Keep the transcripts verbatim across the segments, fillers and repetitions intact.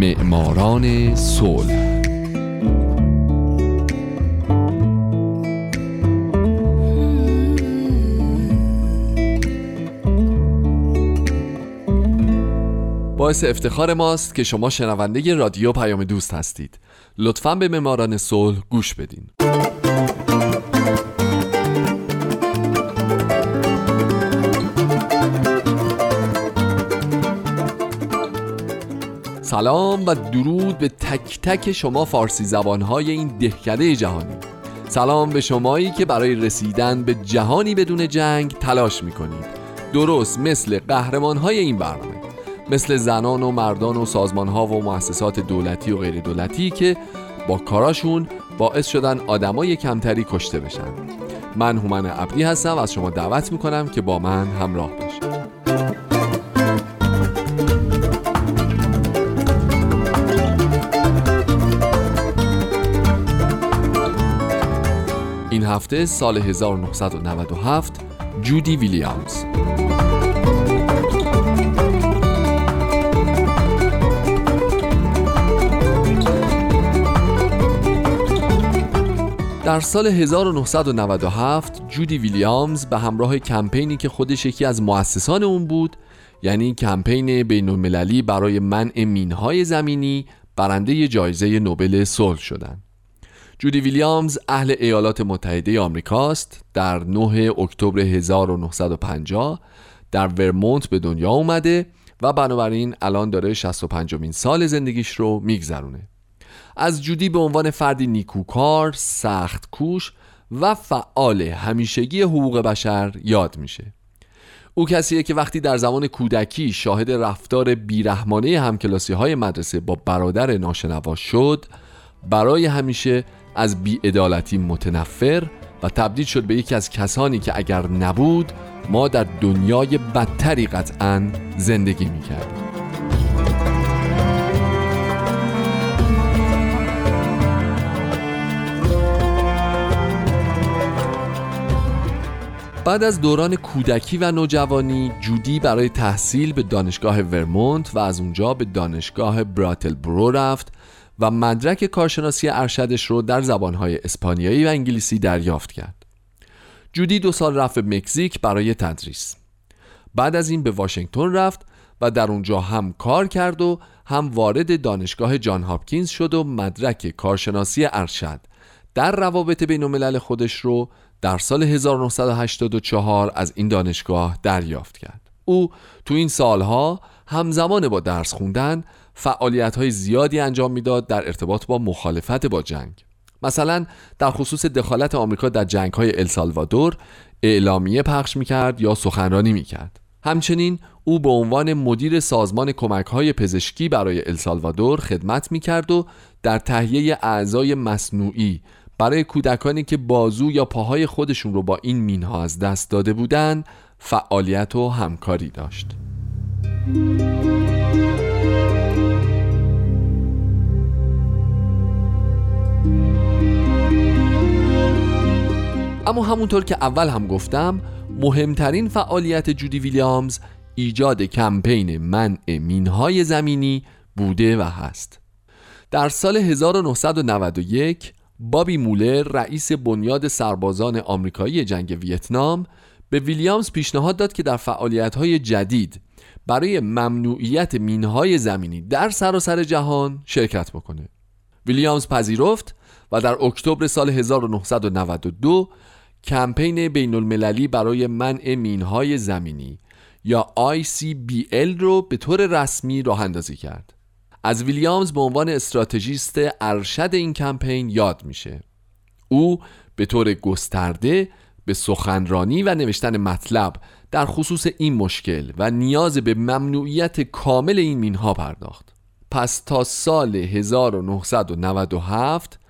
معماران صلح. باعث افتخار ماست که شما شنونده رادیو پیام دوست هستید. لطفاً به معماران صلح گوش بدین. سلام و درود به تک تک شما فارسی زبان‌های این دهکده جهانی. سلام به شمایی که برای رسیدن به جهانی بدون جنگ تلاش می‌کنید. درست مثل قهرمان‌های این برنامه، مثل زنان و مردان و سازمان‌ها و مؤسسات دولتی و غیر دولتی که با کاراشون باعث شدن آدمای کمتری کشته بشن. من هومن عبدی هستم و از شما دعوت می‌کنم که با من همراه باشید. این هفته سال هزار و نهصد و نود و هفت، جودی ویلیامز. در سال هزار و نهصد و نود و هفت جودی ویلیامز به همراه کمپینی که خودش یکی از مؤسسان اون بود، یعنی کمپین بین‌المللی برای منع مین‌های زمینی، برنده جایزه نوبل صلح شدن. جودی ویلیامز اهل ایالات متحده آمریکاست. در نهم اکتبر هزار و نهصد و پنجاه در ورمونت به دنیا اومده و بنابراین الان داره شصت و پنجمین سال زندگیش رو میگذرونه. از جودی به عنوان فردی نیکوکار، سخت کوش و فعال همیشگی حقوق بشر یاد میشه. او کسیه که وقتی در زمان کودکی شاهد رفتار بیرحمانه همکلاسی‌های مدرسه با برادر ناشنوا شد، برای همیشه از بی‌عدالتی متنفر و تبدیل شد به یکی از کسانی که اگر نبود ما در دنیای بدتری قطعاً زندگی میکردیم. بعد از دوران کودکی و نوجوانی، جودی برای تحصیل به دانشگاه ورمونت و از اونجا به دانشگاه براتلبرو رفت و مدرک کارشناسی ارشدش رو در زبانهای اسپانیایی و انگلیسی دریافت کرد. جودی دو سال رفت به مکزیک برای تدریس. بعد از این به واشنگتن رفت و در اونجا هم کار کرد و هم وارد دانشگاه جان هاپکینز شد و مدرک کارشناسی ارشد در روابط بین الملل خودش رو در سال هزار و نهصد و هشتاد و چهار از این دانشگاه دریافت کرد. او تو این سالها همزمان با درس خوندن فعالیت‌های زیادی انجام میداد در ارتباط با مخالفت با جنگ. مثلا در خصوص دخالت آمریکا در جنگ‌های السالوادور اعلامیه پخش می‌کرد یا سخنرانی می‌کرد. همچنین او به عنوان مدیر سازمان کمک‌های پزشکی برای السالوادور خدمت می‌کرد و در تهیه اعضای مصنوعی برای کودکانی که بازو یا پاهای خودشون رو با این مین‌ها از دست داده بودن فعالیت و همکاری داشت. اما همونطور که اول هم گفتم، مهمترین فعالیت جودی ویلیامز ایجاد کمپین منع مین‌های زمینی بوده و هست. در سال هزار و نهصد و نود و یک بابی مولر، رئیس بنیاد سربازان آمریکایی جنگ ویتنام، به ویلیامز پیشنهاد داد که در فعالیت‌های جدید برای ممنوعیت مین‌های زمینی در سراسر جهان شرکت بکنه. ویلیامز پذیرفت و در اکتبر سال هزار و نهصد و نود و دو کمپین بین‌المللی برای منع مین‌های زمینی یا آی سی بی ال رو به طور رسمی راه اندازی کرد. از ویلیامز به عنوان استراتژیست ارشد این کمپین یاد میشه. او به طور گسترده به سخنرانی و نوشتن مطلب در خصوص این مشکل و نیاز به ممنوعیت کامل این مین‌ها پرداخت. پس تا سال هزار و نهصد و نود و هفت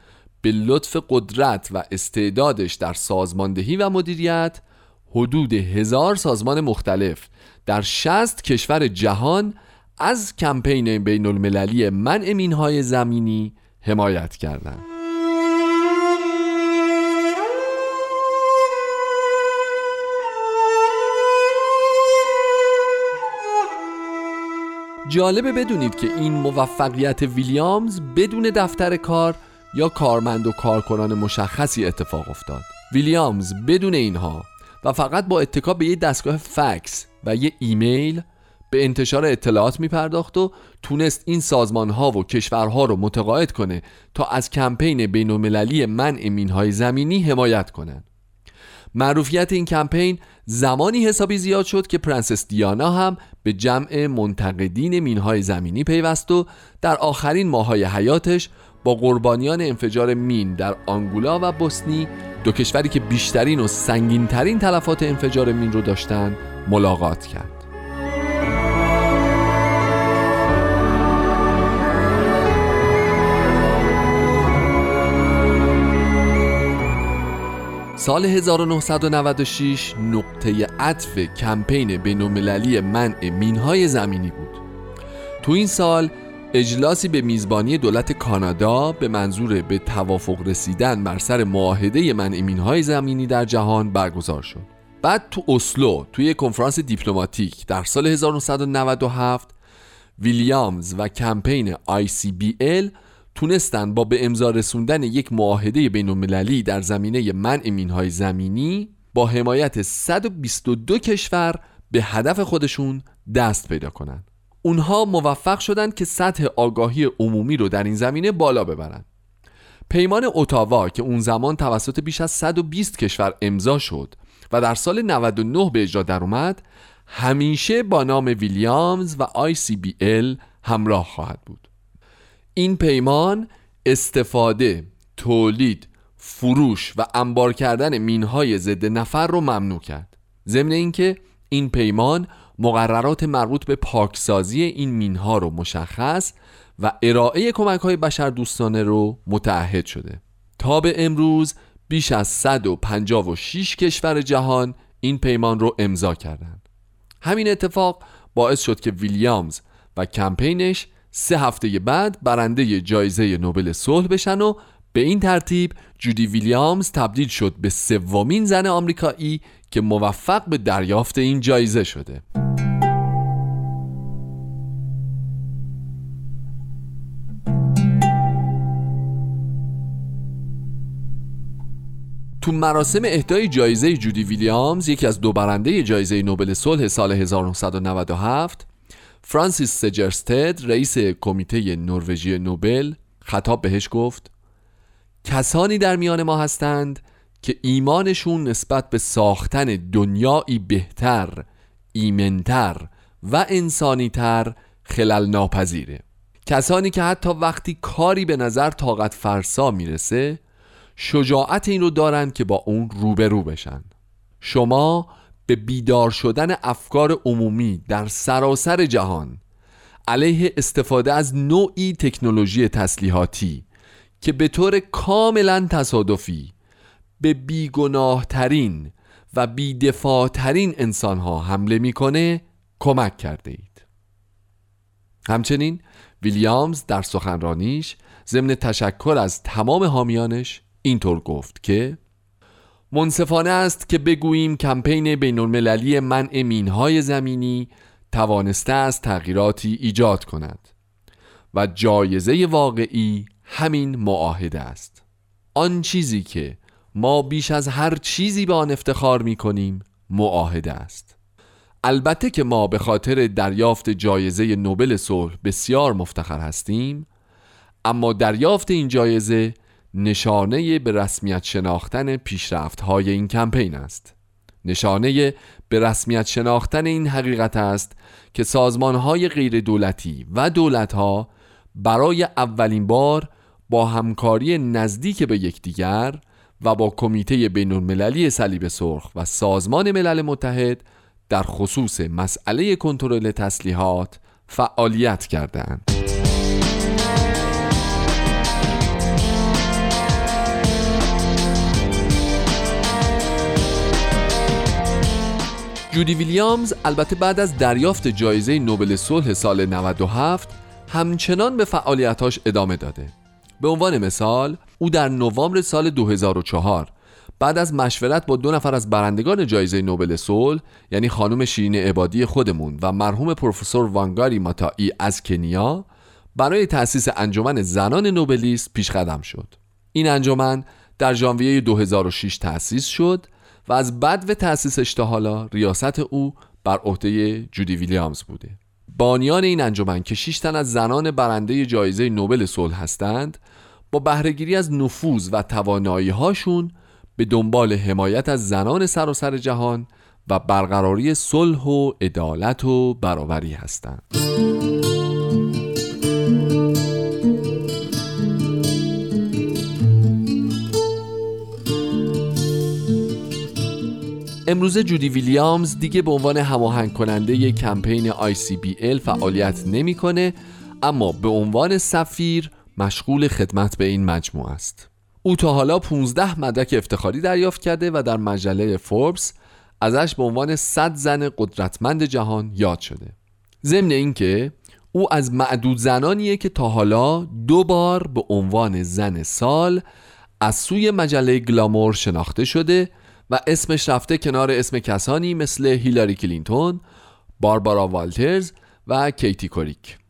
به لطف قدرت و استعدادش در سازماندهی و مدیریت، حدود هزار سازمان مختلف در شصت کشور جهان از کمپین بین المللی منع مین‌های زمینی حمایت کردند. جالبه بدونید که این موفقیت ویلیامز بدون دفتر کار یا کارمند و کارکنان مشخصی اتفاق افتاد. ویلیامز بدون اینها و فقط با اتکا به یک دستگاه فکس و یک ایمیل به انتشار اطلاعات می پرداخت و تونست این سازمان‌ها و کشورها رو متقاعد کنه تا از کمپین بین‌المللی منع مین‌های زمینی حمایت کنن. معروفیت این کمپین زمانی حسابی زیاد شد که پرنسس دیانا هم به جمع منتقدین مین‌های زمینی پیوست و در آخرین ماه‌های حیاتش با قربانیان انفجار مین در آنگولا و بوسنی، دو کشوری که بیشترین و سنگین‌ترین تلفات انفجار مین رو داشتن، ملاقات کرد. سال هزار و نهصد و نود و شش نقطه عطف کمپین بین‌المللی منع مین‌های زمینی بود. تو این سال اجلاسی به میزبانی دولت کانادا به منظور به توافق رسیدن بر سر معاهده منع مین‌های زمینی در جهان برگزار شد. بعد تو اسلو توی کنفرانس دیپلماتیک در سال هزار و نهصد و نود و هفت ویلیامز و کمپین آی سی بی ال تونستن با به امضا رسوندن یک معاهده بین‌المللی در زمینه منع مین‌های زمینی با حمایت صد و بیست و دو کشور به هدف خودشون دست پیدا کنن. اونها موفق شدن که سطح آگاهی عمومی رو در این زمینه بالا ببرن. پیمان اتاوا که اون زمان توسط بیش از صد و بیست کشور امضا شد و در سال نود و نه به اجرا در اومد، همیشه با نام ویلیامز و آی سی بی ال همراه خواهد بود. این پیمان استفاده، تولید، فروش و انبار کردن مین‌های ضد نفر رو ممنوع کرد. ضمن اینکه این پیمان مقررات مربوط به پاکسازی این مین‌ها رو مشخص و ارائه کمک‌های بشردوستانه رو متعهد شده. تا به امروز بیش از صد و پنجاه و شش کشور جهان این پیمان رو امضا کردند. همین اتفاق باعث شد که ویلیامز و کمپینش سه هفته بعد برنده جایزه نوبل صلح بشن و به این ترتیب جودی ویلیامز تبدیل شد به سومین زن آمریکایی که موفق به دریافت این جایزه شده. تو مراسم اهدای جایزه جودی ویلیامز، یکی از دو برنده جایزه نوبل صلح سال هزار و نهصد و نود و هفت، فرانسیس سجرستد، رئیس کمیته نروژی نوبل، خطاب بهش گفت: کسانی در میان ما هستند که ایمانشون نسبت به ساختن دنیایی بهتر، ایمنتر و انسانیتر خلل ناپذیره. کسانی که حتی وقتی کاری به نظر طاقت فرسا میرسه، شجاعت این رو دارن که با اون روبرو بشن. شما به بیدار شدن افکار عمومی در سراسر جهان علیه استفاده از نوعی تکنولوژی تسلیحاتی که به طور کاملا تصادفی به بیگناهترین و بیدفاعترین انسانها حمله میکنه کمک کرده اید. همچنین ویلیامز در سخنرانیش ضمن تشکر از تمام حامیانش اینطور گفت که منصفانه است که بگوییم کمپین بین‌المللی منع مین‌های زمینی توانسته است تغییراتی ایجاد کند و جایزه واقعی همین معاهده است. آن چیزی که ما بیش از هر چیزی به آن افتخار می‌کنیم معاهده است. البته که ما به خاطر دریافت جایزه نوبل صلح بسیار مفتخر هستیم، اما دریافت این جایزه نشانه به رسمیت شناختن پیشرفت‌های این کمپین است. نشانه به رسمیت شناختن این حقیقت است که سازمان‌های غیر دولتی و دولت‌ها برای اولین بار با همکاری نزدیک به یکدیگر و با کمیته بین‌المللی صلیب سرخ و سازمان ملل متحد در خصوص مسئله کنترل تسلیحات فعالیت کردند. جودی ویلیامز البته بعد از دریافت جایزه نوبل صلح سال نود و هفت همچنان به فعالیتاش ادامه داده. به عنوان مثال، او در نوامبر سال دو هزار و چهار بعد از مشورت با دو نفر از برندگان جایزه نوبل صلح، یعنی خانم شیرین عبادی خودمون و مرحوم پروفسور وانگاری ماتایی از کنیا، برای تأسیس انجمن زنان نوبلیست پیشقدم شد. این انجمن در ژانویه دو هزار و شش تأسیس شد و از بدو تأسیسش تا حالا ریاست او بر عهده جودی ویلیامز بوده. بانیان این انجمن که شش تن از زنان برنده جایزه نوبل صلح هستند، با بهره‌گیری از نفوذ و توانایی‌هاشون به دنبال حمایت از زنان سراسر جهان و برقراری صلح و عدالت و برابری هستند. امروز جودی ویلیامز دیگه به عنوان هماهنگ کننده یک کمپین آی سی بی ال فعالیت نمی‌کنه، اما به عنوان سفیر مشغول خدمت به این مجموعه است. او تا حالا پانزده مدرک افتخاری دریافت کرده و در مجله فوربس ازش به عنوان صد زن قدرتمند جهان یاد شده. ضمن اینکه او از معدود زنانیه که تا حالا دو بار به عنوان زن سال از سوی مجله گلامور شناخته شده و اسمش رفته کنار اسم کسانی مثل هیلاری کلینتون، باربارا والترز و کیتی کوریک.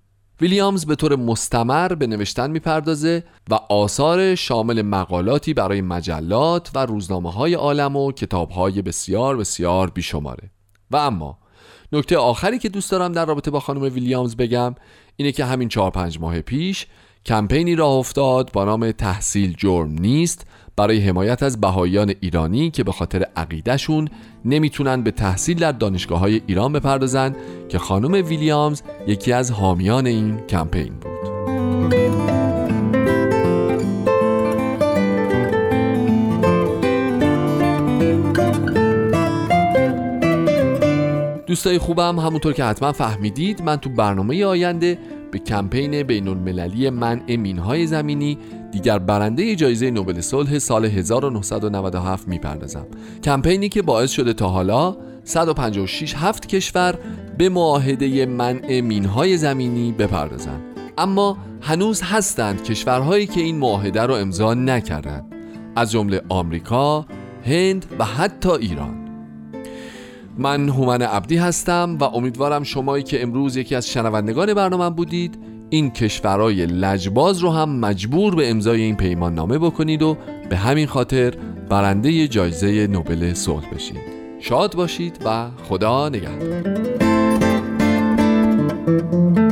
ویلیامز به طور مستمر به نوشتن میپردازه و آثار شامل مقالاتی برای مجلات و روزنامه‌های عالم و کتاب‌های بسیار بسیار بیشماره. و اما نکته آخری که دوست دارم در رابطه با خانم ویلیامز بگم اینه که همین چهار پنج ماه پیش کمپینی راه افتاد با نام تحصیل جرم نیست برای حمایت از بهاییان ایرانی که به خاطر عقیدهشون نمیتونن به تحصیل در دانشگاه‌های ایران بپردازن که خانم ویلیامز یکی از حامیان این کمپین بود. دوستای خوبم، همونطور که حتما فهمیدید، من تو برنامه آینده به کمپین بین‌المللی منع مین‌های زمینی، دیگر برنده جایزه نوبل صلح سال هزار و نهصد و نود و هفت میپردازم. کمپینی که باعث شده تا حالا صد و پنجاه و شش هفت کشور به معاهده منع مین‌های زمینی بپردازند. اما هنوز هستند کشورهایی که این معاهده را امضا نکردند، از جمله آمریکا، هند و حتی ایران. من هومن عبدی هستم و امیدوارم شمایی که امروز یکی از شنوندگان برنامه بودید این کشورهای لجباز رو هم مجبور به امضای این پیمان نامه بکنید و به همین خاطر برنده جایزه نوبل صلح بشید. شاد باشید و خدا نگهدار.